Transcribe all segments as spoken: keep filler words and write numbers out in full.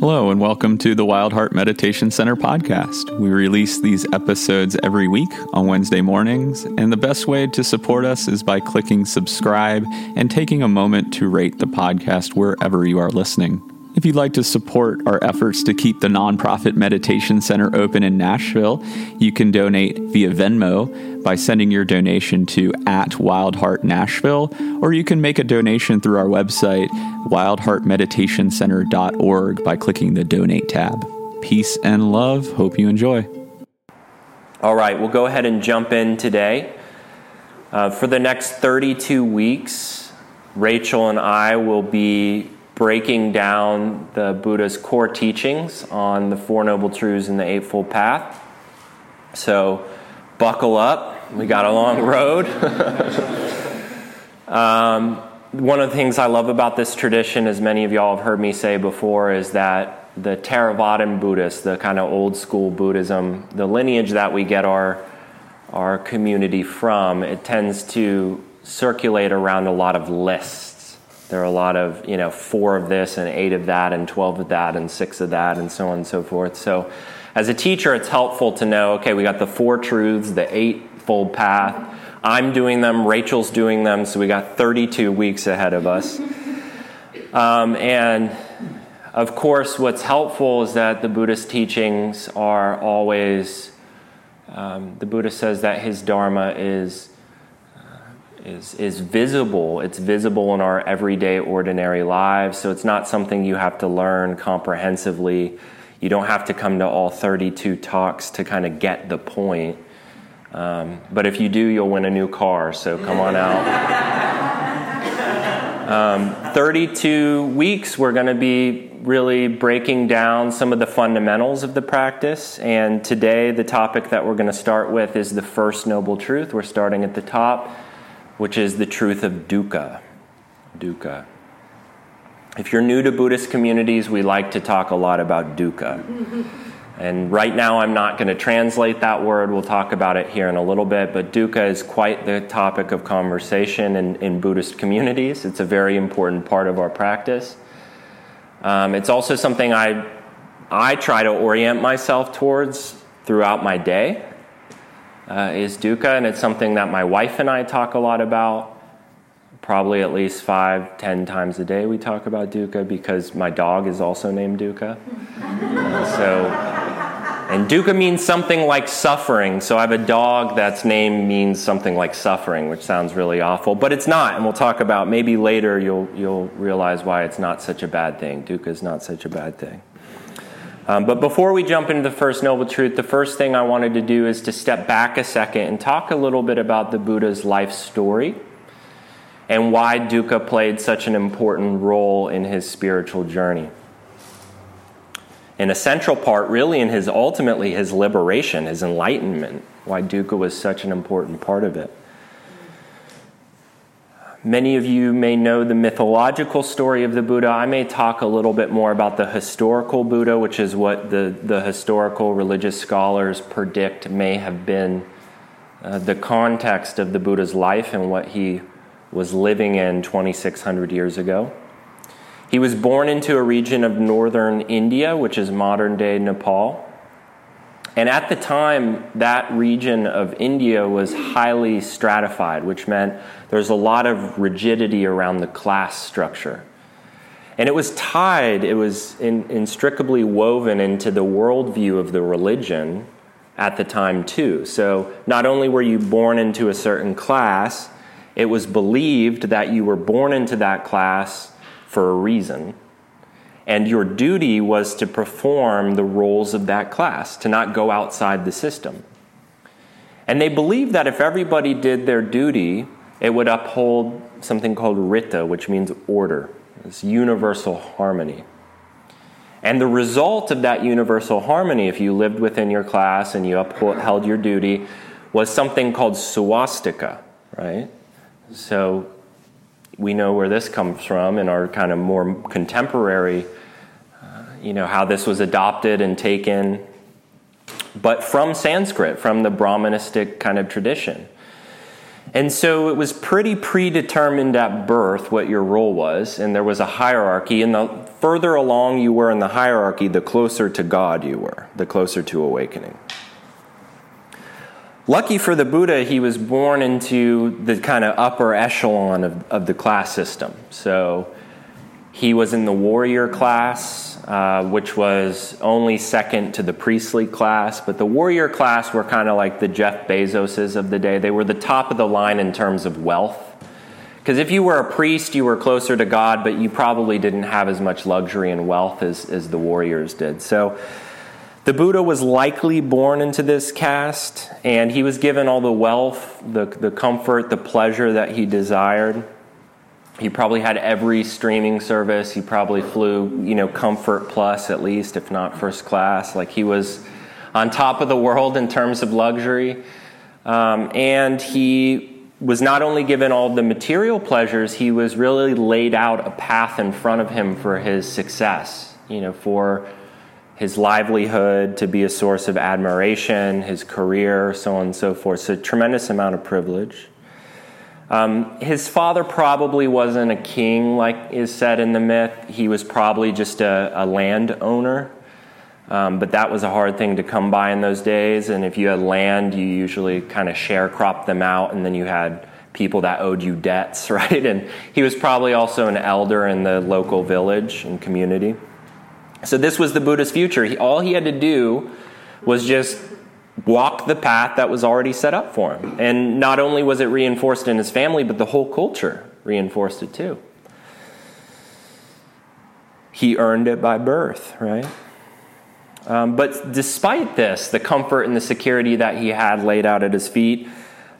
Hello, and welcome to the Wild Heart Meditation Center podcast. We release these episodes every week on Wednesday mornings, and the best way to support us is by clicking subscribe and taking a moment to rate the podcast wherever you are listening. If you'd like to support our efforts to keep the nonprofit Meditation Center open in Nashville, you can donate via Venmo by sending your donation to at Wild Heart Nashville, or you can make a donation through our website, wild heart meditation center dot org, by clicking the Donate tab. Peace and love. Hope you enjoy. All right, we'll go ahead and jump in today. Uh, for the next thirty-two weeks, Rachel and I will be breaking down the Buddha's core teachings on the Four Noble Truths and the Eightfold Path. So buckle up. We got a long road. um, one of the things I love about this tradition, as many of y'all have heard me say before, is that the Theravadan Buddhists, the kind of old school Buddhism, the lineage that we get our, our community from, it tends to circulate around a lot of lists. There are a lot of, you know, four of this and eight of that and twelve of that and six of that and so on and so forth. So as a teacher, it's helpful to know, okay, we got the four truths, the eightfold path. I'm doing them. Rachel's doing them. So we got thirty-two weeks ahead of us. Um, and, of course, what's helpful is that the Buddhist teachings are always, um, the Buddha says that his Dharma is Is, is visible. It's visible in our everyday, ordinary lives. So it's not something you have to learn comprehensively. You don't have to come to all thirty-two talks to kind of get the point. Um, but if you do, you'll win a new car. So come on out. um, thirty-two weeks, we're going to be really breaking down some of the fundamentals of the practice. And today, the topic that we're going to start with is the first noble truth. We're starting at the top, which is the truth of dukkha. Dukkha. If you're new to Buddhist communities, we like to talk a lot about dukkha. And right now I'm not going to translate that word. We'll talk about it here in a little bit. But dukkha is quite the topic of conversation in, in Buddhist communities. It's a very important part of our practice. Um, it's also something I I try to orient myself towards throughout my day. Uh, is dukkha, and it's something that my wife and I talk a lot about. Probably at least five, ten times a day we talk about dukkha, because my dog is also named Dukkha. uh, so, and dukkha means something like suffering, so I have a dog that's name means something like suffering, which sounds really awful, but it's not, and we'll talk about, maybe later you'll, you'll realize why it's not such a bad thing. Dukkha is not such a bad thing. Um, but before we jump into the first noble truth, the first thing I wanted to do is to step back a second and talk a little bit about the Buddha's life story and why dukkha played such an important role in his spiritual journey. And a central part, really, in his ultimately his liberation, his enlightenment, why dukkha was such an important part of it. Many of you may know the mythological story of the Buddha. I may talk a little bit more about the historical Buddha, which is what the, the historical religious scholars predict may have been uh, the context of the Buddha's life and what he was living in twenty-six hundred years ago. He was born into a region of northern India, which is modern-day Nepal. And at the time, that region of India was highly stratified, which meant there's a lot of rigidity around the class structure. And it was tied, it was in, inextricably woven into the worldview of the religion at the time too. So not only were you born into a certain class, it was believed that you were born into that class for a reason. And your duty was to perform the roles of that class, to not go outside the system. And they believed that if everybody did their duty, it would uphold something called rita, which means order. It's universal harmony. And the result of that universal harmony, if you lived within your class and you upheld your duty, was something called swastika, right? So we know where this comes from in our kind of more contemporary, you know, how this was adopted and taken, but from Sanskrit, from the Brahmanistic kind of tradition. And so it was pretty predetermined at birth what your role was, and there was a hierarchy, and the further along you were in the hierarchy, the closer to God you were, the closer to awakening. Lucky for the Buddha, he was born into the kind of upper echelon of, of the class system. So he was in the warrior class, uh, which was only second to the priestly class. But the warrior class were kind of like the Jeff Bezoses of the day. They were the top of the line in terms of wealth. Because if you were a priest, you were closer to God, but you probably didn't have as much luxury and wealth as, as the warriors did. So the Buddha was likely born into this caste, and he was given all the wealth, the, the comfort, the pleasure that he desired. He probably had every streaming service. He probably flew, you know, Comfort Plus at least, if not first class. Like, he was on top of the world in terms of luxury. Um, and he was not only given all the material pleasures, he was really laid out a path in front of him for his success, you know, for his livelihood, to be a source of admiration, his career, so on and so forth. So a tremendous amount of privilege. Um, his father probably wasn't a king, like is said in the myth. He was probably just a, a landowner, um, but that was a hard thing to come by in those days. And if you had land, you usually kind of sharecropped them out, and then you had people that owed you debts, right? And he was probably also an elder in the local village and community. So this was the Buddha's future. He, all he had to do was just walk the path that was already set up for him. And not only was it reinforced in his family, but the whole culture reinforced it too. He earned it by birth, right? Um, but despite this, the comfort and the security that he had laid out at his feet,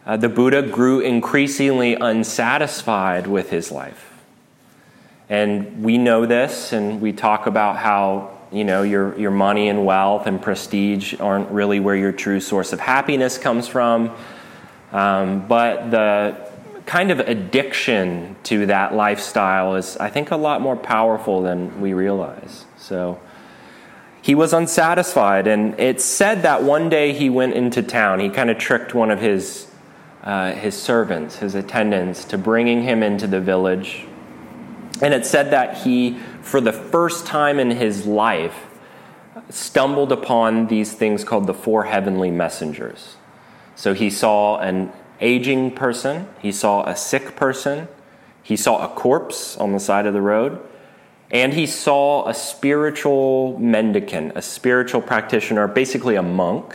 uh, the Buddha grew increasingly unsatisfied with his life. And we know this, and we talk about how, you know, your your money and wealth and prestige aren't really where your true source of happiness comes from. Um, but the kind of addiction to that lifestyle is, I think, a lot more powerful than we realize. So he was unsatisfied, and it's said that one day he went into town. He kind of tricked one of his uh, his servants, his attendants, to bringing him into the village. And it said that he, for the first time in his life, stumbled upon these things called the four heavenly messengers. So he saw an aging person, he saw a sick person, he saw a corpse on the side of the road, and he saw a spiritual mendicant, a spiritual practitioner, basically a monk,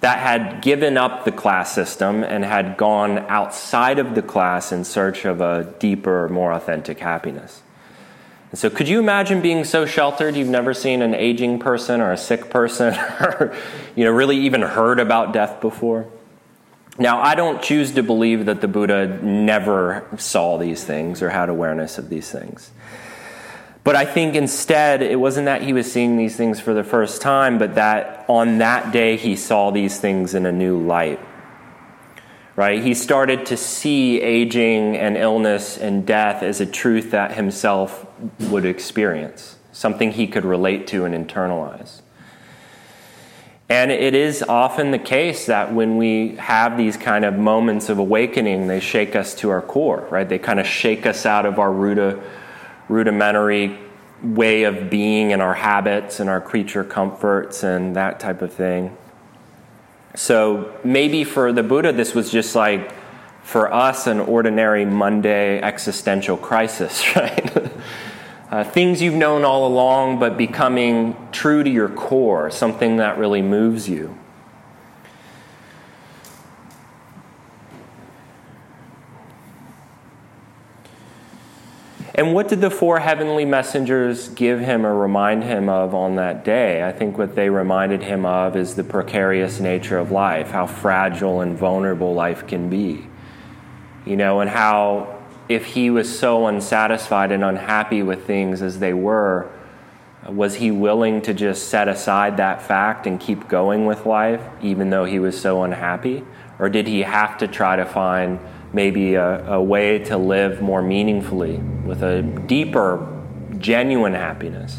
that had given up the class system and had gone outside of the class in search of a deeper, more authentic happiness. And so could you imagine being so sheltered you've never seen an aging person or a sick person or, you know, really even heard about death before? Now, I don't choose to believe that the Buddha never saw these things or had awareness of these things. But I think instead, it wasn't that he was seeing these things for the first time, but that on that day, he saw these things in a new light, right? He started to see aging and illness and death as a truth that himself would experience, something he could relate to and internalize. And it is often the case that when we have these kind of moments of awakening, they shake us to our core, right? They kind of shake us out of our rooted rudimentary way of being and our habits and our creature comforts and that type of thing. So maybe for the Buddha, this was just like, for us, an ordinary Monday existential crisis, right? uh, things you've known all along, but becoming true to your core, something that really moves you. And what did the four heavenly messengers give him or remind him of on that day? I think what they reminded him of is the precarious nature of life, how fragile and vulnerable life can be. You know, and how if he was so unsatisfied and unhappy with things as they were, was he willing to just set aside that fact and keep going with life, even though he was so unhappy? Or did he have to try to find maybe a, a way to live more meaningfully with a deeper, genuine happiness,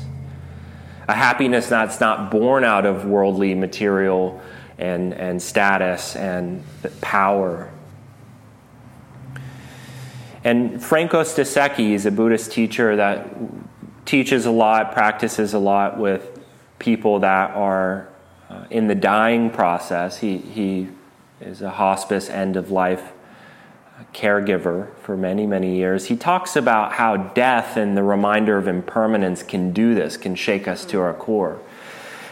a happiness that's not born out of worldly material and, and status and power, And Franco Stasecki is a Buddhist teacher that teaches a lot, practices a lot with people that are uh, in the dying process. He he is a hospice end-of-life caregiver for many, many years. He talks about how death and the reminder of impermanence can do this, can shake us to our core.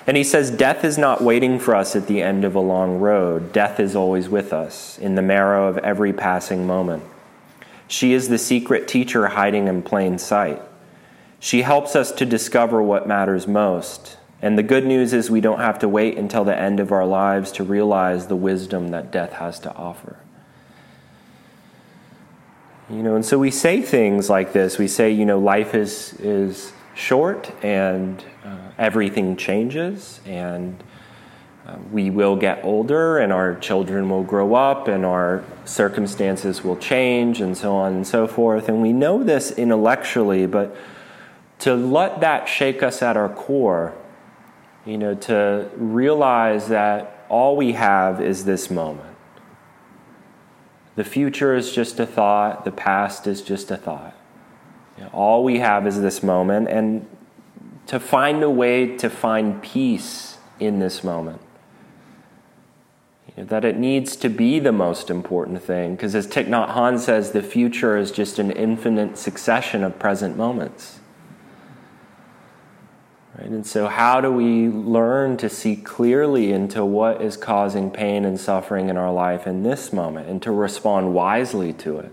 And he says, death is not waiting for us at the end of a long road. Death is always with us, in the marrow of every passing moment. She is the secret teacher hiding in plain sight. She helps us to discover what matters most. And the good news is we don't have to wait until the end of our lives to realize the wisdom that death has to offer. You know, and so we say things like this. We say, you know, life is is short and uh, everything changes, and uh, we will get older, and our children will grow up, and our circumstances will change, and so on and so forth. And we know this intellectually, but to let that shake us at our core, you know, to realize that all we have is this moment. The future is just a thought. The past is just a thought. You know, all we have is this moment. And to find a way to find peace in this moment. You know, that it needs to be the most important thing. Because as Thich Nhat Hanh says, the future is just an infinite succession of present moments. Right? And so how do we learn to see clearly into what is causing pain and suffering in our life in this moment, and to respond wisely to it?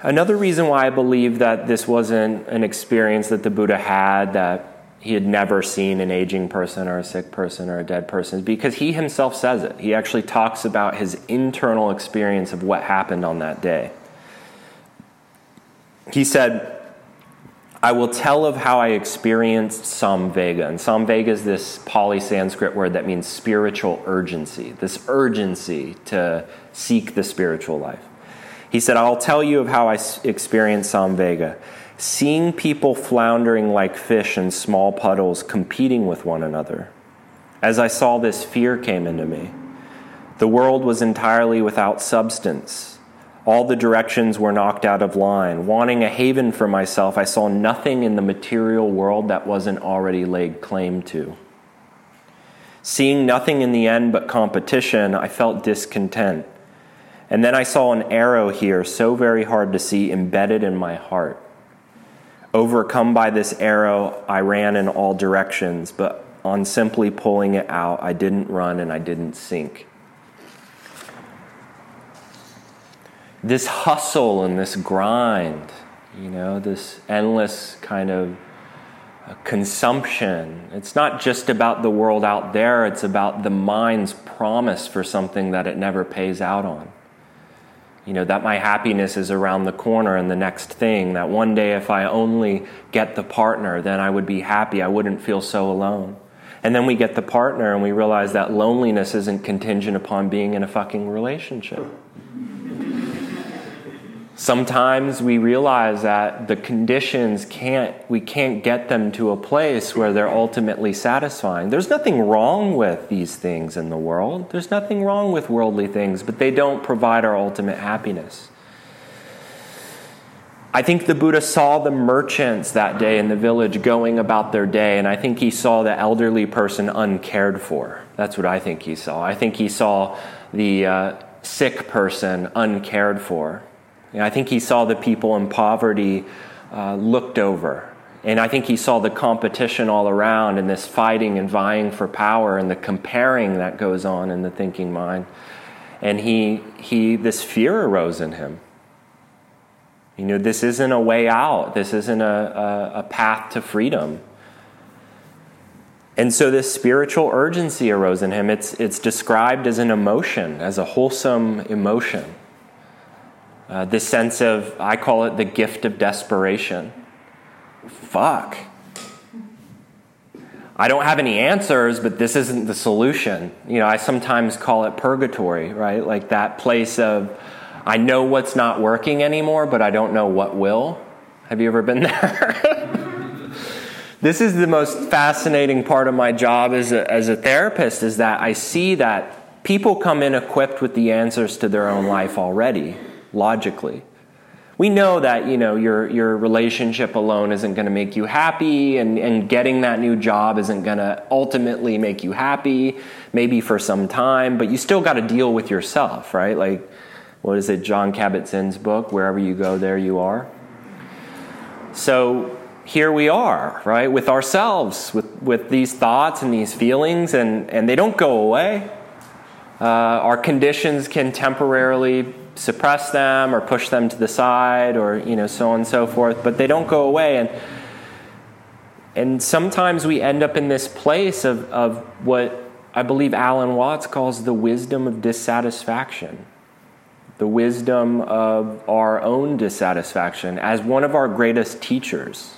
Another reason why I believe that this wasn't an experience that the Buddha had, that he had never seen an aging person or a sick person or a dead person, is because he himself says it. He actually talks about his internal experience of what happened on that day. He said, I will tell of how I experienced Samvega. And Samvega is this Pali Sanskrit word that means spiritual urgency, this urgency to seek the spiritual life. He said, I'll tell you of how I experienced Samvega, seeing people floundering like fish in small puddles, competing with one another. As I saw this, fear came into me. The world was entirely without substance. All the directions were knocked out of line. Wanting a haven for myself, I saw nothing in the material world that wasn't already laid claim to. Seeing nothing in the end but competition, I felt discontent. And then I saw an arrow here, so very hard to see, embedded in my heart. Overcome by this arrow, I ran in all directions, but on simply pulling it out, I didn't run and I didn't sink. This hustle and this grind, you know, this endless kind of consumption. It's not just about the world out there. It's about the mind's promise for something that it never pays out on. You know, that my happiness is around the corner and the next thing, that one day if I only get the partner, then I would be happy. I wouldn't feel so alone. And then we get the partner and we realize that loneliness isn't contingent upon being in a fucking relationship. Sometimes we realize that the conditions can't, we can't get them to a place where they're ultimately satisfying. There's nothing wrong with these things in the world. There's nothing wrong with worldly things, but they don't provide our ultimate happiness. I think the Buddha saw the merchants that day in the village going about their day, and I think he saw the elderly person uncared for. That's what I think he saw. I think he saw the uh, sick person uncared for. I think he saw the people in poverty uh, looked over. And I think he saw the competition all around and this fighting and vying for power and the comparing that goes on in the thinking mind. And he, he, this fear arose in him. You know, this isn't a way out. This isn't a, a, a path to freedom. And so this spiritual urgency arose in him. It's, it's described as an emotion, as a wholesome emotion. Uh, this sense of, I call it the gift of desperation. Fuck. I don't have any answers, but this isn't the solution. You know, I sometimes call it purgatory, right? Like that place of, I know what's not working anymore, but I don't know what will. Have you ever been there? This is the most fascinating part of my job as a, as a therapist, is that I see that people come in equipped with the answers to their own life already, logically. We know that, you know, your your relationship alone isn't going to make you happy, and, and getting that new job isn't going to ultimately make you happy, maybe for some time, but you still got to deal with yourself, right? Like, what is it, John Kabat-Zinn's book, Wherever You Go, There You Are? So here we are, right, with ourselves, with, with these thoughts and these feelings, and, and they don't go away. Uh, our conditions can temporarily suppress them or push them to the side, or, you know, so on and so forth, but they don't go away. And and sometimes we end up in this place of, of what I believe Alan Watts calls the wisdom of dissatisfaction, the wisdom of our own dissatisfaction as one of our greatest teachers.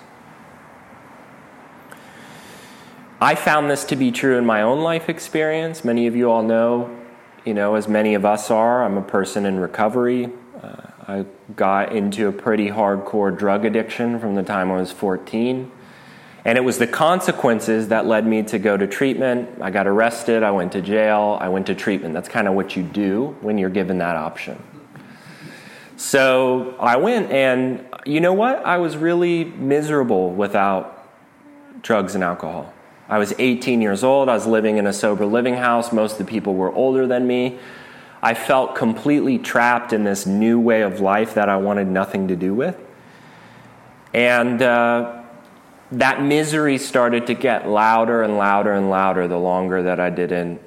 I found this to be true in my own life experience. Many of you all know, you know, as many of us are, I'm a person in recovery. Uh, I got into a pretty hardcore drug addiction from the time I was fourteen. And it was the consequences that led me to go to treatment. I got arrested. I went to jail. I went to treatment. That's kind of what you do when you're given that option. So I went, and you know what? I was really miserable without drugs and alcohol. I was eighteen years old. I was living in a sober living house. Most of the people were older than me. I felt completely trapped in this new way of life that I wanted nothing to do with. And uh, that misery started to get louder and louder and louder the longer that I didn't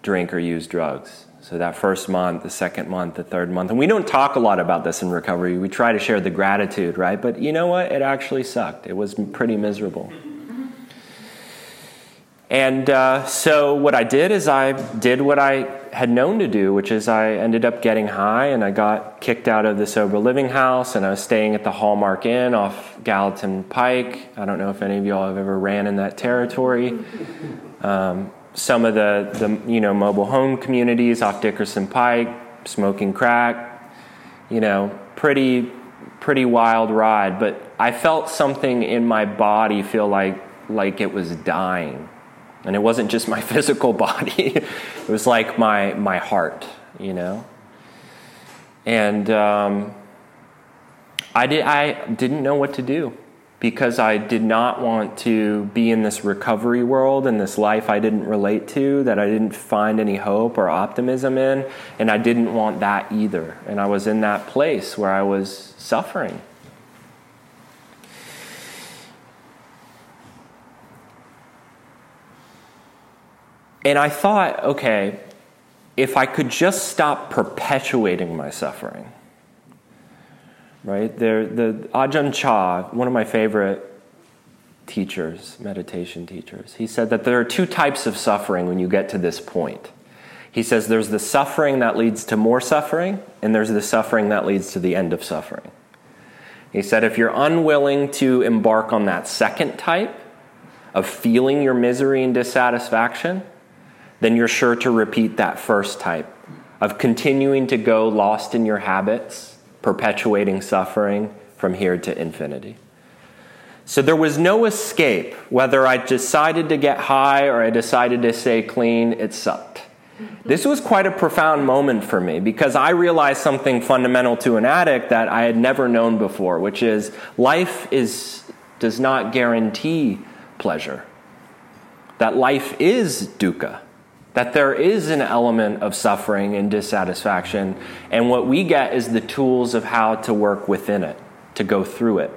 drink or use drugs. So that first month, the second month, the third month. And we don't talk a lot about this in recovery. We try to share the gratitude, right? But you know what? It actually sucked. It was pretty miserable. And uh, so what I did is I did what I had known to do, which is I ended up getting high, and I got kicked out of the sober living house, and I was staying at the Hallmark Inn off Gallatin Pike. I don't know if any of y'all have ever ran in that territory. Um, some of the, the, you know, mobile home communities off Dickerson Pike, smoking crack, you know, pretty, pretty wild ride. But I felt something in my body feel like, like it was dying. And it wasn't just my physical body. It was like my my heart, you know. And um, I did I didn't know what to do, because I did not want to be in this recovery world, in this life I didn't relate to, that I didn't find any hope or optimism in, and I didn't want that either. And I was in that place where I was suffering. And I thought, okay, if I could just stop perpetuating my suffering, right? There, the Ajahn Chah, one of my favorite teachers, meditation teachers, he said that there are two types of suffering when you get to this point. He says there's the suffering that leads to more suffering, and there's the suffering that leads to the end of suffering. He said if you're unwilling to embark on that second type of feeling your misery and dissatisfaction, then you're sure to repeat that first type of continuing to go lost in your habits, perpetuating suffering from here to infinity. So there was no escape. Whether I decided to get high or I decided to stay clean, it sucked. This was quite a profound moment for me, because I realized something fundamental to an addict that I had never known before, which is life is does not guarantee pleasure. That life is dukkha. That there is an element of suffering and dissatisfaction, and what we get is the tools of how to work within it, to go through it,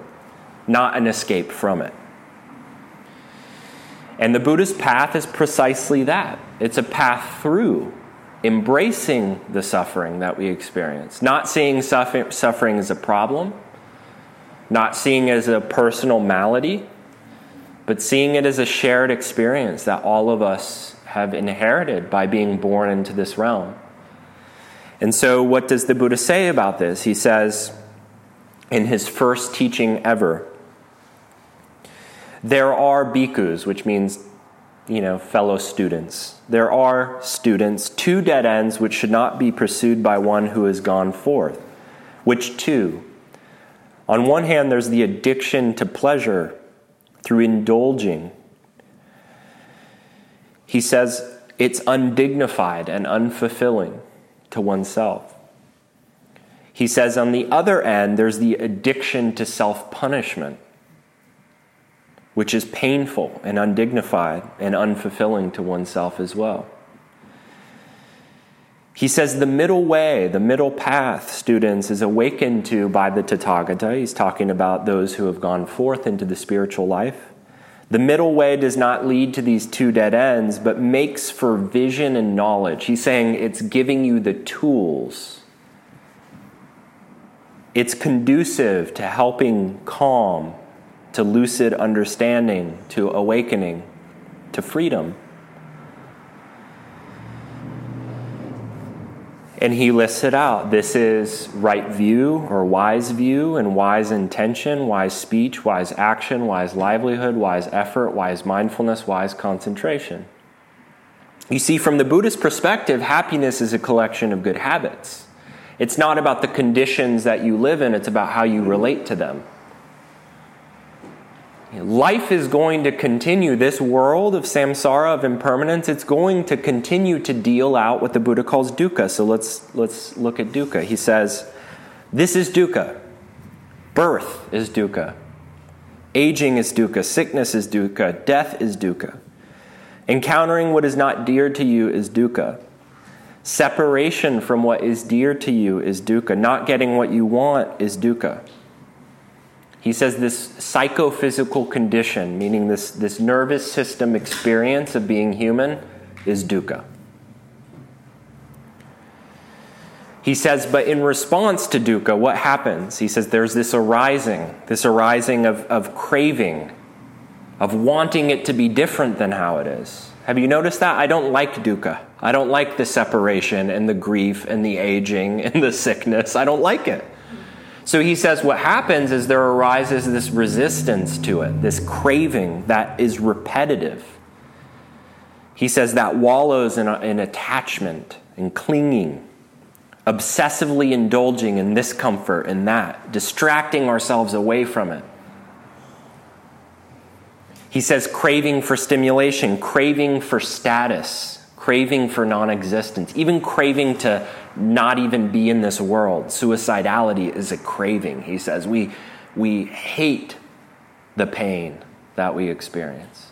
not an escape from it. And the Buddhist path is precisely that. It's a path through, embracing the suffering that we experience, not seeing suffer- suffering as a problem, not seeing it as a personal malady, but seeing it as a shared experience that all of us have inherited by being born into this realm. And so what does the Buddha say about this? He says in his first teaching ever, there are bhikkhus, which means, you know, fellow students. There are students, two dead ends which should not be pursued by one who has gone forth. Which two? On one hand, there's the addiction to pleasure through indulging. He says, It's undignified and unfulfilling to oneself. He says on the other end, there's the addiction to self-punishment, which is painful and undignified and unfulfilling to oneself as well. He says the middle way, the middle path, students, is awakened to by the Tathagata. He's talking about those who have gone forth into the spiritual life. The middle way does not lead to these two dead ends, but makes for vision and knowledge. He's saying it's giving you the tools. It's conducive to helping calm, to lucid understanding, to awakening, to freedom. And he lists it out. This is right view or wise view and wise intention, wise speech, wise action, wise livelihood, wise effort, wise mindfulness, wise concentration. You see, from the Buddhist perspective, happiness is a collection of good habits. It's not about the conditions that you live in. It's about how you relate to them. Life is going to continue. This world of samsara, of impermanence, it's going to continue to deal out what the Buddha calls dukkha. So let's let's look at dukkha. He says, this is dukkha. Birth is dukkha. Aging is dukkha. Sickness is dukkha. Death is dukkha. Encountering what is not dear to you is dukkha. Separation from what is dear to you is dukkha. Not getting what you want is dukkha. He says this psychophysical condition, meaning this, this nervous system experience of being human, is dukkha. He says, but in response to dukkha, what happens? He says there's this arising, this arising of, of craving, of wanting it to be different than how it is. Have you noticed that? I don't like dukkha. I don't like the separation and the grief and the aging and the sickness. I don't like it. So he says what happens is there arises this resistance to it, this craving that is repetitive. He says that wallows in, in attachment and clinging, obsessively indulging in this comfort and that, distracting ourselves away from it. He says craving for stimulation, craving for status, craving for non-existence, even craving to not even be in this world. Suicidality is a craving, he says. We, we hate the pain that we experience.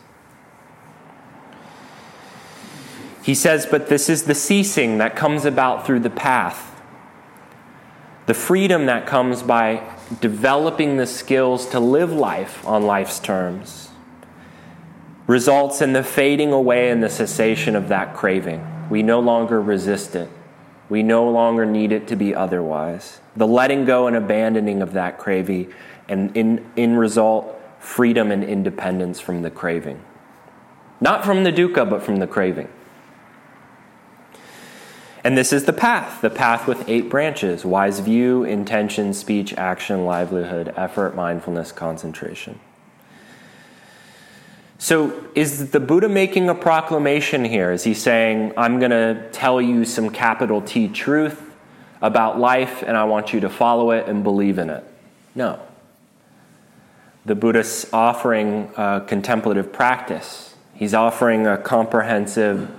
He says, but this is the ceasing that comes about through the path. The freedom that comes by developing the skills to live life on life's terms results in the fading away and the cessation of that craving. We no longer resist it. We no longer need it to be otherwise. The letting go and abandoning of that craving, and in, in result, freedom and independence from the craving. Not from the dukkha, but from the craving. And this is the path, the path with eight branches: wise view, intention, speech, action, livelihood, effort, mindfulness, concentration. So is the Buddha making a proclamation here? Is he saying, I'm going to tell you some capital T truth about life, and I want you to follow it and believe in it? No. The Buddha's offering a contemplative practice. He's offering a comprehensive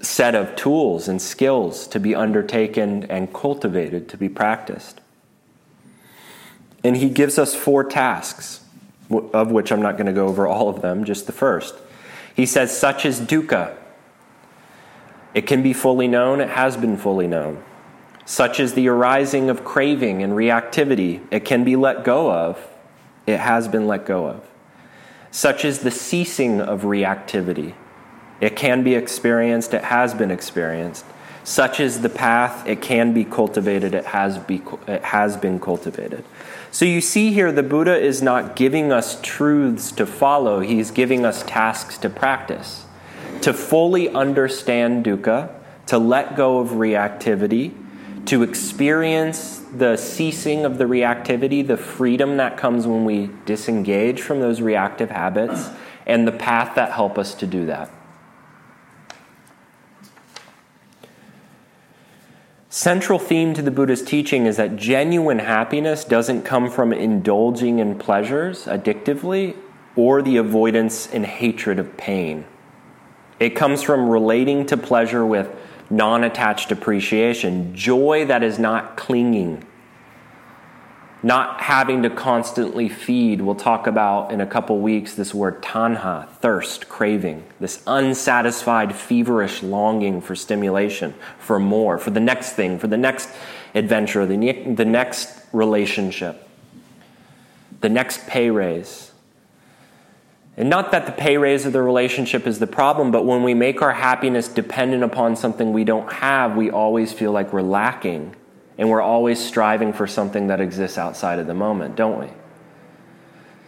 set of tools and skills to be undertaken and cultivated, to be practiced. And he gives us four tasks, of which I'm not going to go over all of them, just the first. He says, such is dukkha. It can be fully known, it has been fully known. Such is the arising of craving and reactivity. It can be let go of, it has been let go of. Such is the ceasing of reactivity. It can be experienced, it has been experienced. Such is the path, it can be cultivated, it has, be, it has been cultivated. So you see here, the Buddha is not giving us truths to follow, he's giving us tasks to practice. To fully understand dukkha, to let go of reactivity, to experience the ceasing of the reactivity, the freedom that comes when we disengage from those reactive habits, and the path that help us to do that. Central theme to the Buddha's teaching is that genuine happiness doesn't come from indulging in pleasures addictively or the avoidance and hatred of pain. It comes from relating to pleasure with non-attached appreciation, joy that is not clinging, not having to constantly feed. We'll talk about in a couple weeks this word tanha, thirst, craving, this unsatisfied, feverish longing for stimulation, for more, for the next thing, for the next adventure, the, ne- the next relationship, the next pay raise. And not that the pay raise of the relationship is the problem, but when we make our happiness dependent upon something we don't have, we always feel like we're lacking, and we're always striving for something that exists outside of the moment, don't we?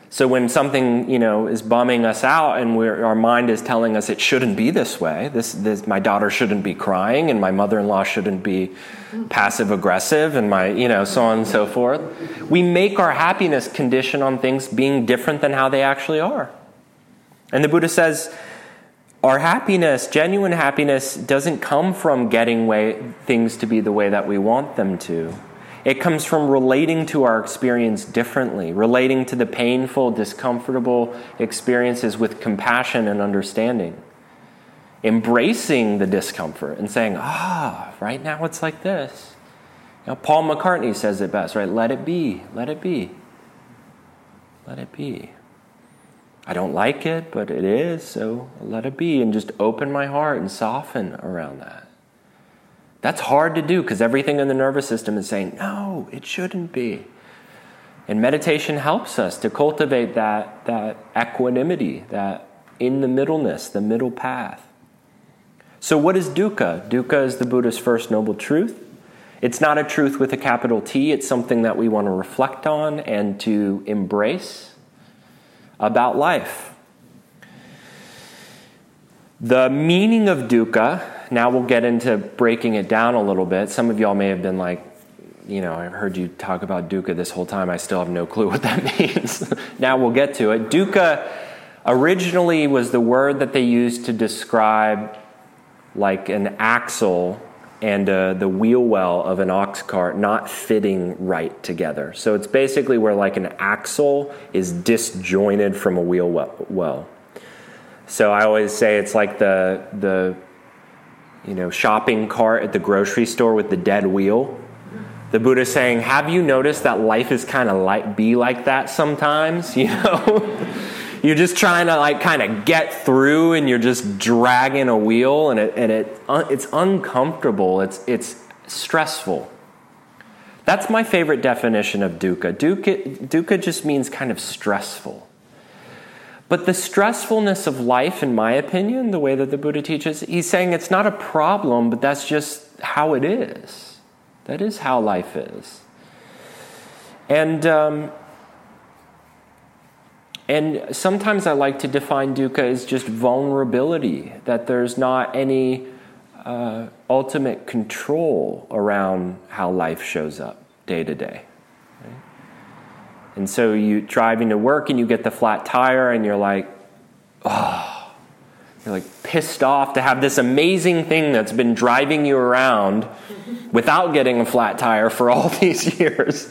So when something, you know, is bumming us out, and we're, our mind is telling us it shouldn't be this way. This, this, my daughter shouldn't be crying, and my mother-in-law shouldn't be passive aggressive, and my, you know, so on and so forth. We make our happiness conditioned on things being different than how they actually are. And the Buddha says, our happiness, genuine happiness, doesn't come from getting way, things to be the way that we want them to. It comes from relating to our experience differently, relating to the painful, discomfortable experiences with compassion and understanding, embracing the discomfort and saying, ah, right now it's like this. Now, Paul McCartney says it best, right? Let it be, let it be, let it be. I don't like it, but it is, so let it be. And just open my heart and soften around that. That's hard to do because everything in the nervous system is saying, no, it shouldn't be. And meditation helps us to cultivate that, that equanimity, that in-the-middleness, the middle path. So what is dukkha? Dukkha is the Buddha's first noble truth. It's not a truth with a capital T. It's something that we want to reflect on and to embrace about life. The meaning of dukkha, now we'll get into breaking it down a little bit. Some of y'all may have been like, you know, I've heard you talk about dukkha this whole time. I still have no clue what that means. Now we'll get to it. Dukkha originally was the word that they used to describe like an axle and uh, the wheel well of an ox cart not fitting right together. So it's basically where like an axle is disjointed from a wheel well. So I always say it's like the the you know shopping cart at the grocery store with the dead wheel. The Buddha's saying, have you noticed that life is kind of like be like that sometimes? You know. You're just trying to like kind of get through, and you're just dragging a wheel, and it and it it's uncomfortable. It's it's stressful. That's my favorite definition of dukkha. Dukkha dukkha just means kind of stressful. But the stressfulness of life, in my opinion, the way that the Buddha teaches, he's saying it's not a problem, but that's just how it is. That is how life is. And. Um, And sometimes I like to define dukkha as just vulnerability, that there's not any uh, ultimate control around how life shows up day to day. Right? And so you're driving to work and you get the flat tire and you're like, oh, you're like pissed off to have this amazing thing that's been driving you around without getting a flat tire for all these years.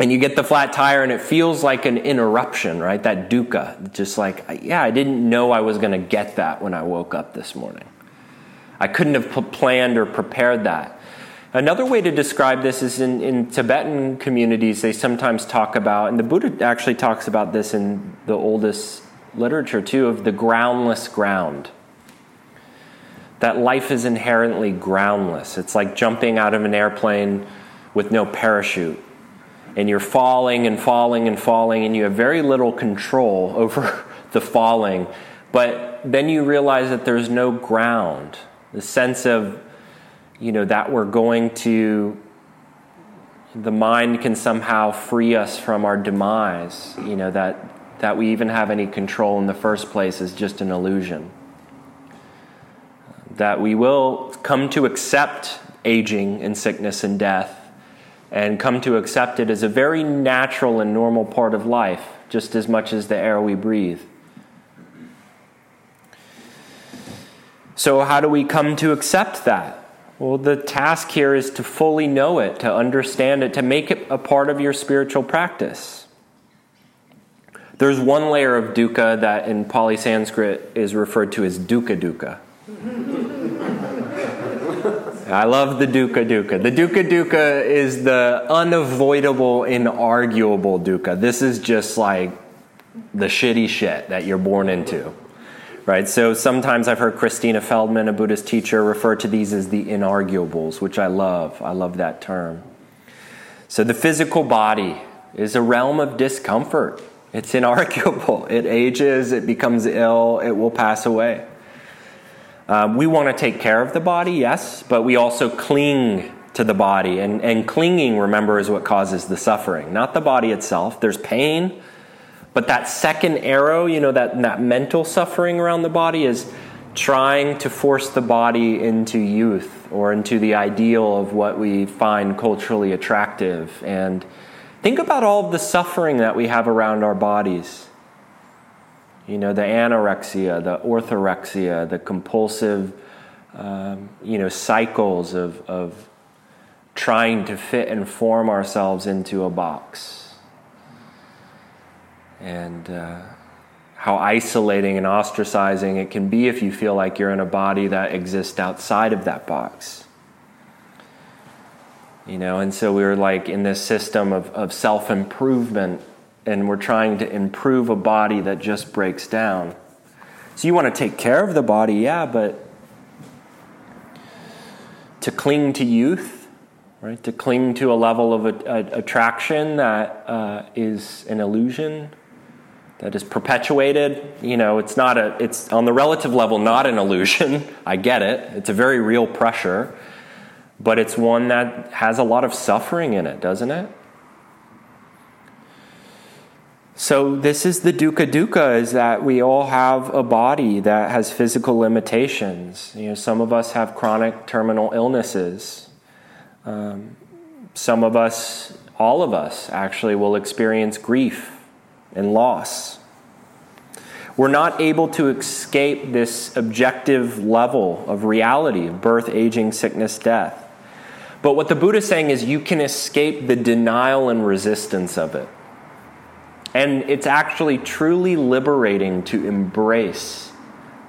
And you get the flat tire and it feels like an interruption, right? That dukkha, just like, yeah, I didn't know I was going to get that when I woke up this morning. I couldn't have p- planned or prepared that. Another way to describe this is in, in Tibetan communities, they sometimes talk about, and the Buddha actually talks about this in the oldest literature too, of the groundless ground. That life is inherently groundless. It's like jumping out of an airplane with no parachute. And you're falling and falling and falling, and you have very little control over the falling. But then you realize that there's no ground. The sense of, you know, that we're going to, the mind can somehow free us from our demise. You know, that, that we even have any control in the first place is just an illusion. That we will come to accept aging and sickness and death, and come to accept it as a very natural and normal part of life, just as much as the air we breathe. So how do we come to accept that? Well, the task here is to fully know it, to understand it, to make it a part of your spiritual practice. There's one layer of dukkha that in Pali Sanskrit is referred to as dukkha dukkha. I love the dukkha dukkha. The dukkha dukkha is the unavoidable, inarguable dukkha. This is just like the shitty shit that you're born into, right? So sometimes I've heard Christina Feldman, a Buddhist teacher, refer to these as the inarguables, which I love. I love that term. So the physical body is a realm of discomfort. It's inarguable. It ages, it becomes ill, it will pass away. Um, we want to take care of the body, yes, but we also cling to the body. And, and clinging, remember, is what causes the suffering, not the body itself. There's pain, but that second arrow, you know, that, that mental suffering around the body is trying to force the body into youth or into the ideal of what we find culturally attractive. And think about all of the suffering that we have around our bodies. You know, the anorexia, the orthorexia, the compulsive, um, you know, cycles of, of trying to fit and form ourselves into a box. And uh, how isolating and ostracizing it can be if you feel like you're in a body that exists outside of that box. You know, and so we were like in this system of, of self-improvement, and we're trying to improve a body that just breaks down. So you want to take care of the body, yeah, but to cling to youth, right? To cling to a level of a, a, attraction that uh, is an illusion, that is perpetuated. You know, it's not a. It's on the relative level not an illusion. I get it. It's a very real pressure, but it's one that has a lot of suffering in it, doesn't it? So this is the dukkha dukkha, is that we all have a body that has physical limitations. You know, some of us have chronic terminal illnesses. Um, some of us, all of us, actually, will experience grief and loss. We're not able to escape this objective level of reality, of birth, aging, sickness, death. But what the Buddha is saying is you can escape the denial and resistance of it. And it's actually truly liberating to embrace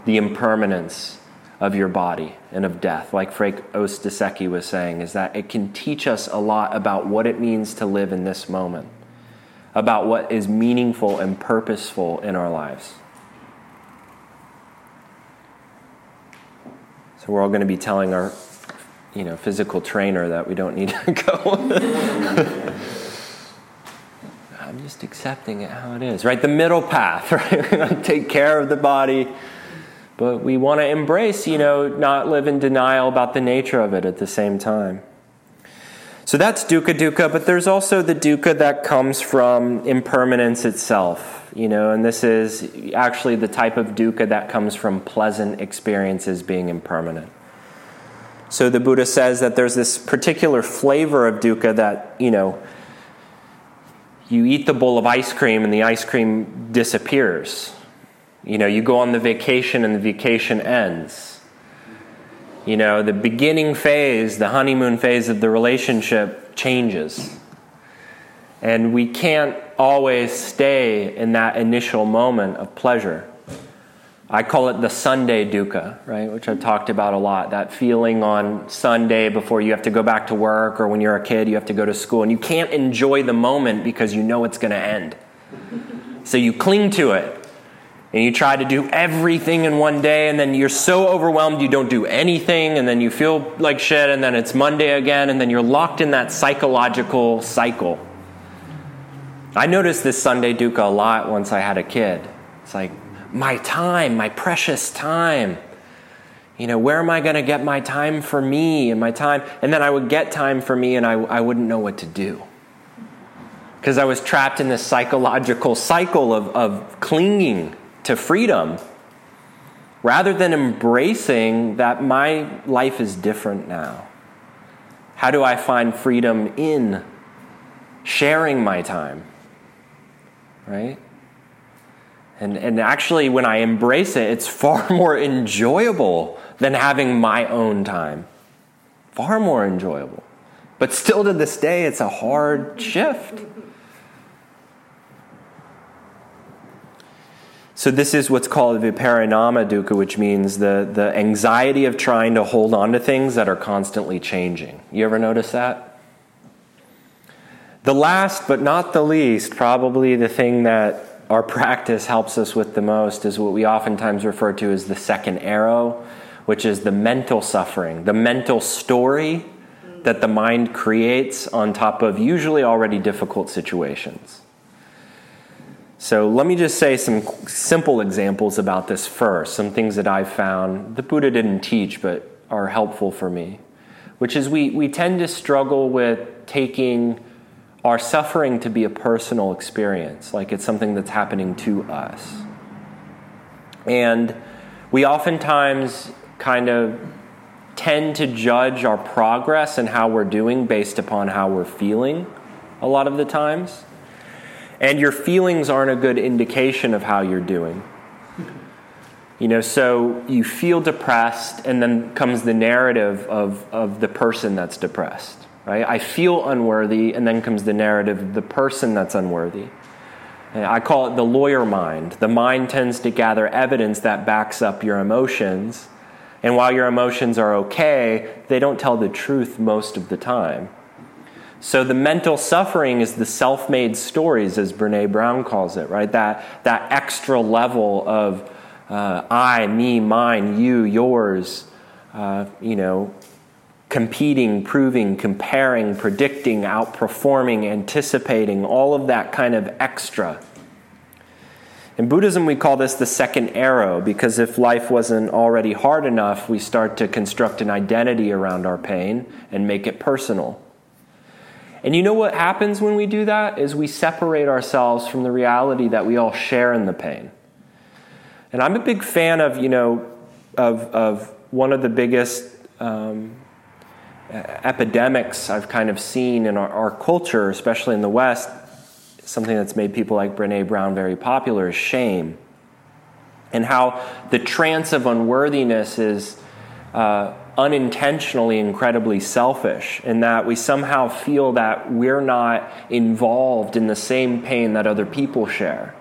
the impermanence of your body and of death. Like Frank Ostasecki was saying, is that it can teach us a lot about what it means to live in this moment, about what is meaningful and purposeful in our lives. So we're all going to be telling our, you know, physical trainer that we don't need to go. I'm just accepting it how it is, right? The middle path, right? We're going to take care of the body, but we want to embrace, you know, not live in denial about the nature of it at the same time. So that's dukkha dukkha, but there's also the dukkha that comes from impermanence itself, you know, and this is actually the type of dukkha that comes from pleasant experiences being impermanent. So the Buddha says that there's this particular flavor of dukkha that, you know, you eat the bowl of ice cream and the ice cream disappears. You know, you go on the vacation and the vacation ends. You know, the beginning phase, the honeymoon phase of the relationship changes. And we can't always stay in that initial moment of pleasure. I call it the Sunday dukkha, right? Which I've talked about a lot. That feeling on Sunday before you have to go back to work, or when you're a kid, you have to go to school, and you can't enjoy the moment because you know it's going to end. So you cling to it, and you try to do everything in one day, and then you're so overwhelmed you don't do anything, and then you feel like shit, and then it's Monday again, and then you're locked in that psychological cycle. I noticed this Sunday dukkha a lot once I had a kid. It's like, my time, my precious time. You know, where am I going to get my time for me and my time? And then I would get time for me and I, I wouldn't know what to do. Because I was trapped in this psychological cycle of, of clinging to freedom rather than embracing that my life is different now. How do I find freedom in sharing my time? Right? And and actually, when I embrace it, it's far more enjoyable than having my own time. Far more enjoyable. But still to this day, it's a hard shift. So this is what's called viparinama dukkha, which means the, the anxiety of trying to hold on to things that are constantly changing. You ever notice that? The last, but not the least, probably the thing that our practice helps us with the most is what we oftentimes refer to as the second arrow, which is the mental suffering, the mental story that the mind creates on top of usually already difficult situations. So let me just say some simple examples about this first, some things that I've found the Buddha didn't teach but are helpful for me, which is we, we tend to struggle with taking our suffering to be a personal experience, like it's something that's happening to us. And we oftentimes kind of tend to judge our progress and how we're doing based upon how we're feeling a lot of the times. And your feelings aren't a good indication of how you're doing. You know, so you feel depressed, and then comes the narrative of, of the person that's depressed, right? I feel unworthy, and then comes the narrative of the person that's unworthy. And I call it the lawyer mind. The mind tends to gather evidence that backs up your emotions, and while your emotions are okay, they don't tell the truth most of the time. So the mental suffering is the self-made stories, as Brené Brown calls it, right? That that extra level of uh, I, me, mine, you, yours, uh, you know, competing, proving, comparing, predicting, outperforming, anticipating, all of that kind of extra. In Buddhism, we call this the second arrow, because if life wasn't already hard enough, we start to construct an identity around our pain and make it personal. And you know what happens when we do that is we separate ourselves from the reality that we all share in the pain. And I'm a big fan of, you know, of of one of the biggest um, epidemics I've kind of seen in our, our culture, especially in the West, something that's made people like Brené Brown very popular, is shame. And how the trance of unworthiness is Uh, unintentionally incredibly selfish, in that we somehow feel that we're not involved in the same pain that other people share.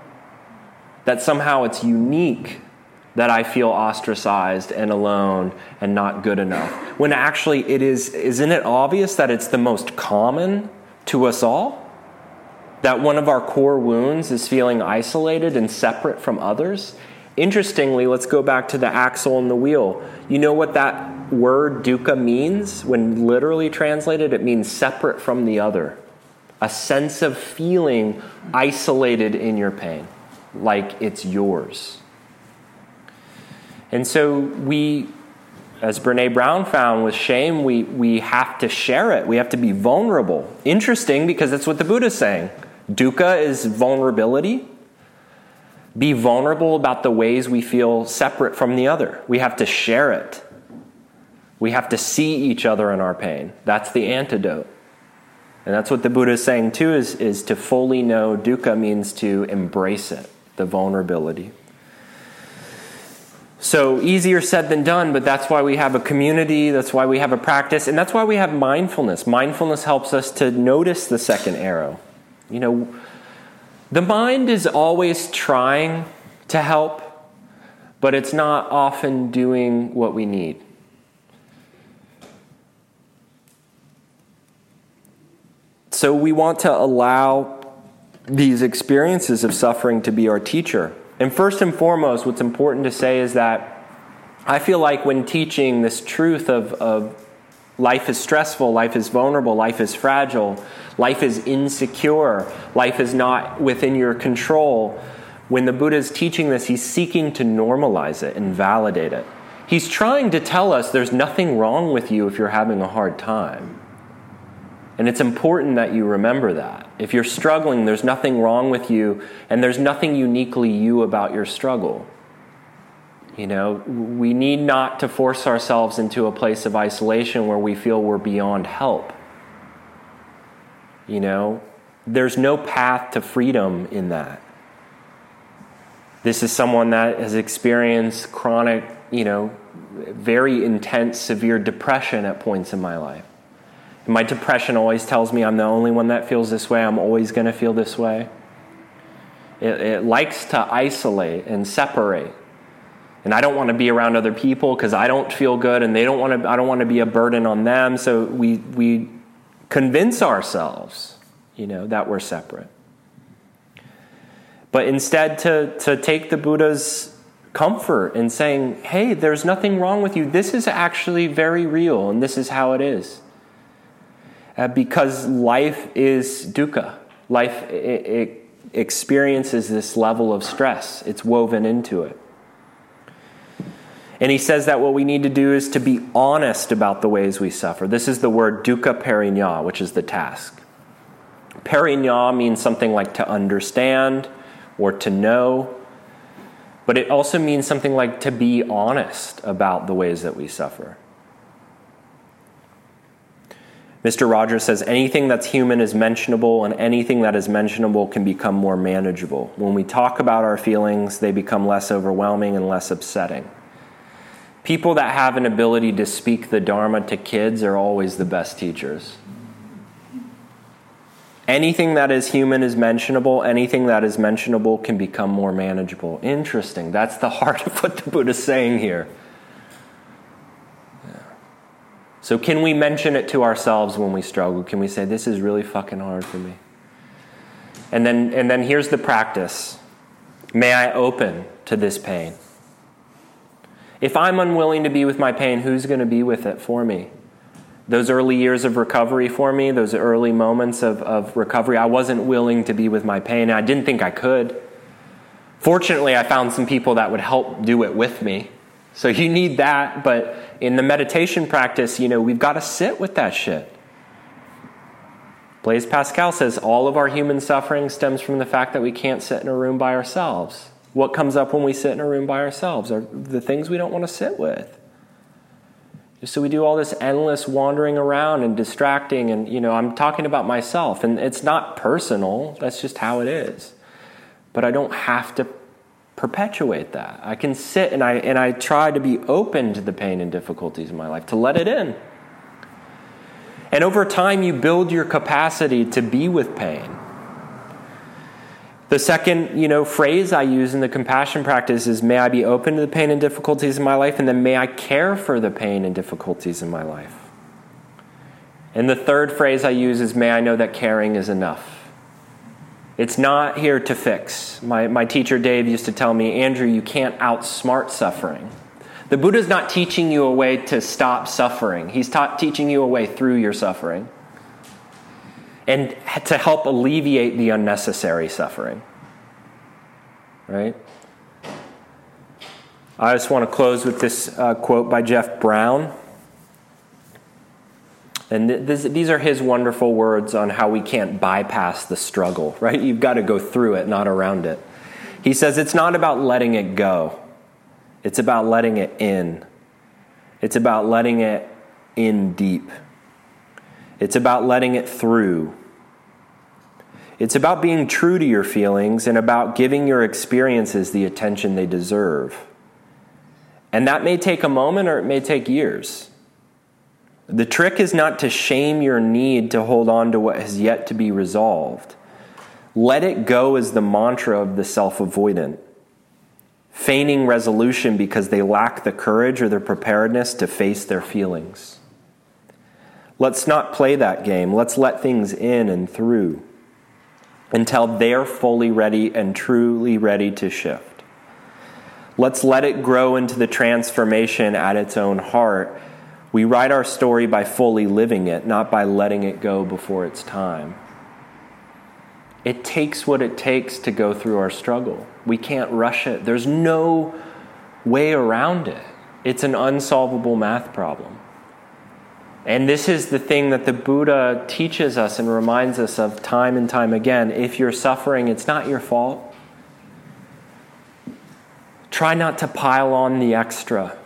That somehow it's unique that I feel ostracized and alone and not good enough. When actually it is, isn't it obvious that it's the most common to us all? That one of our core wounds is feeling isolated and separate from others? Interestingly, let's go back to the axle and the wheel. You know what that word dukkha means? When literally translated, it means separate from the other. A sense of feeling isolated in your pain, like it's yours. And so we, as Brené Brown found with shame, we, we have to share it. We have to be vulnerable. Interesting, because that's what the Buddha's saying. Dukkha is vulnerability. Be vulnerable about the ways we feel separate from the other. We have to share it. We have to see each other in our pain. That's the antidote. And that's what the Buddha is saying too, is, is to fully know dukkha means to embrace it, the vulnerability. So easier said than done, but that's why we have a community, that's why we have a practice, and that's why we have mindfulness. Mindfulness helps us to notice the second arrow. You know, the mind is always trying to help, but it's not often doing what we need. So we want to allow these experiences of suffering to be our teacher. And first and foremost, what's important to say is that I feel like when teaching this truth of, of life is stressful, life is vulnerable, life is fragile, life is insecure, life is not within your control, when the Buddha is teaching this, he's seeking to normalize it and validate it. He's trying to tell us there's nothing wrong with you if you're having a hard time. And it's important that you remember that. If you're struggling, there's nothing wrong with you, and there's nothing uniquely you about your struggle. You know, we need not to force ourselves into a place of isolation where we feel we're beyond help. You know, there's no path to freedom in that. This is someone that has experienced chronic, you know, very intense, severe depression at points in my life. My depression always tells me I'm the only one that feels this way. I'm always going to feel this way. It, it likes to isolate and separate. And I don't want to be around other people because I don't feel good, and they don't want to. I don't want to be a burden on them. So we we convince ourselves, you know, that we're separate. But instead, to to take the Buddha's comfort in saying, "Hey, there's nothing wrong with you. This is actually very real, and this is how it is." Uh, because life is dukkha. Life it, it experiences this level of stress. It's woven into it. And he says that what we need to do is to be honest about the ways we suffer. This is the word dukkha perinya, which is the task. Perinya means something like to understand or to know, but it also means something like to be honest about the ways that we suffer. Mister Rogers says, anything that's human is mentionable, and anything that is mentionable can become more manageable. When we talk about our feelings, they become less overwhelming and less upsetting. People that have an ability to speak the Dharma to kids are always the best teachers. Anything that is human is mentionable. Anything that is mentionable can become more manageable. Interesting. That's the heart of what the Buddha's saying here. Yeah. So can we mention it to ourselves when we struggle? Can we say, this is really fucking hard for me? And then, and then here's the practice. May I open to this pain? If I'm unwilling to be with my pain, who's going to be with it for me? Those early years of recovery for me, those early moments of, of recovery, I wasn't willing to be with my pain. I didn't think I could. Fortunately, I found some people that would help do it with me. So you need that. But in the meditation practice, you know, we've got to sit with that shit. Blaise Pascal says, all of our human suffering stems from the fact that we can't sit in a room by ourselves. What comes up when we sit in a room by ourselves are the things we don't want to sit with. So we do all this endless wandering around and distracting, and, you know, I'm talking about myself, and it's not personal. That's just how it is. But I don't have to perpetuate that. I can sit, and I and I try to be open to the pain and difficulties in my life, to let it in. And over time, you build your capacity to be with pain. The second, you know, phrase I use in the compassion practice is, may I be open to the pain and difficulties in my life, and then may I care for the pain and difficulties in my life. And the third phrase I use is, may I know that caring is enough. It's not here to fix. My my teacher Dave used to tell me, Andrew, you can't outsmart suffering. The Buddha's not teaching you a way to stop suffering. He's taught teaching you a way through your suffering, and to help alleviate the unnecessary suffering, right? I just want to close with this uh, quote by Jeff Brown. And th- this, these are his wonderful words on how we can't bypass the struggle, right? You've got to go through it, not around it. He says, it's not about letting it go. It's about letting it in. It's about letting it in deep. It's about letting it through. It's about being true to your feelings and about giving your experiences the attention they deserve. And that may take a moment, or it may take years. The trick is not to shame your need to hold on to what has yet to be resolved. Let it go is the mantra of the self-avoidant, feigning resolution because they lack the courage or the preparedness to face their feelings. Let's not play that game. Let's let things in and through until they're fully ready and truly ready to shift. Let's let it grow into the transformation at its own heart. We write our story by fully living it, not by letting it go before its time. It takes what it takes to go through our struggle. We can't rush it. There's no way around it. It's an unsolvable math problem. And this is the thing that the Buddha teaches us and reminds us of time and time again. If you're suffering, it's not your fault. Try not to pile on the extra,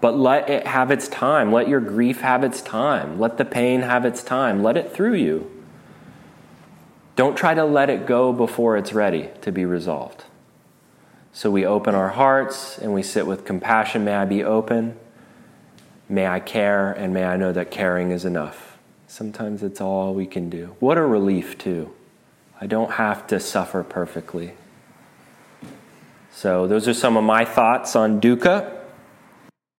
but let it have its time. Let your grief have its time. Let the pain have its time. Let it through you. Don't try to let it go before it's ready to be resolved. So we open our hearts and we sit with compassion. May I be open. May I care, and may I know that caring is enough. Sometimes it's all we can do. What a relief, too. I don't have to suffer perfectly. So those are some of my thoughts on dukkha.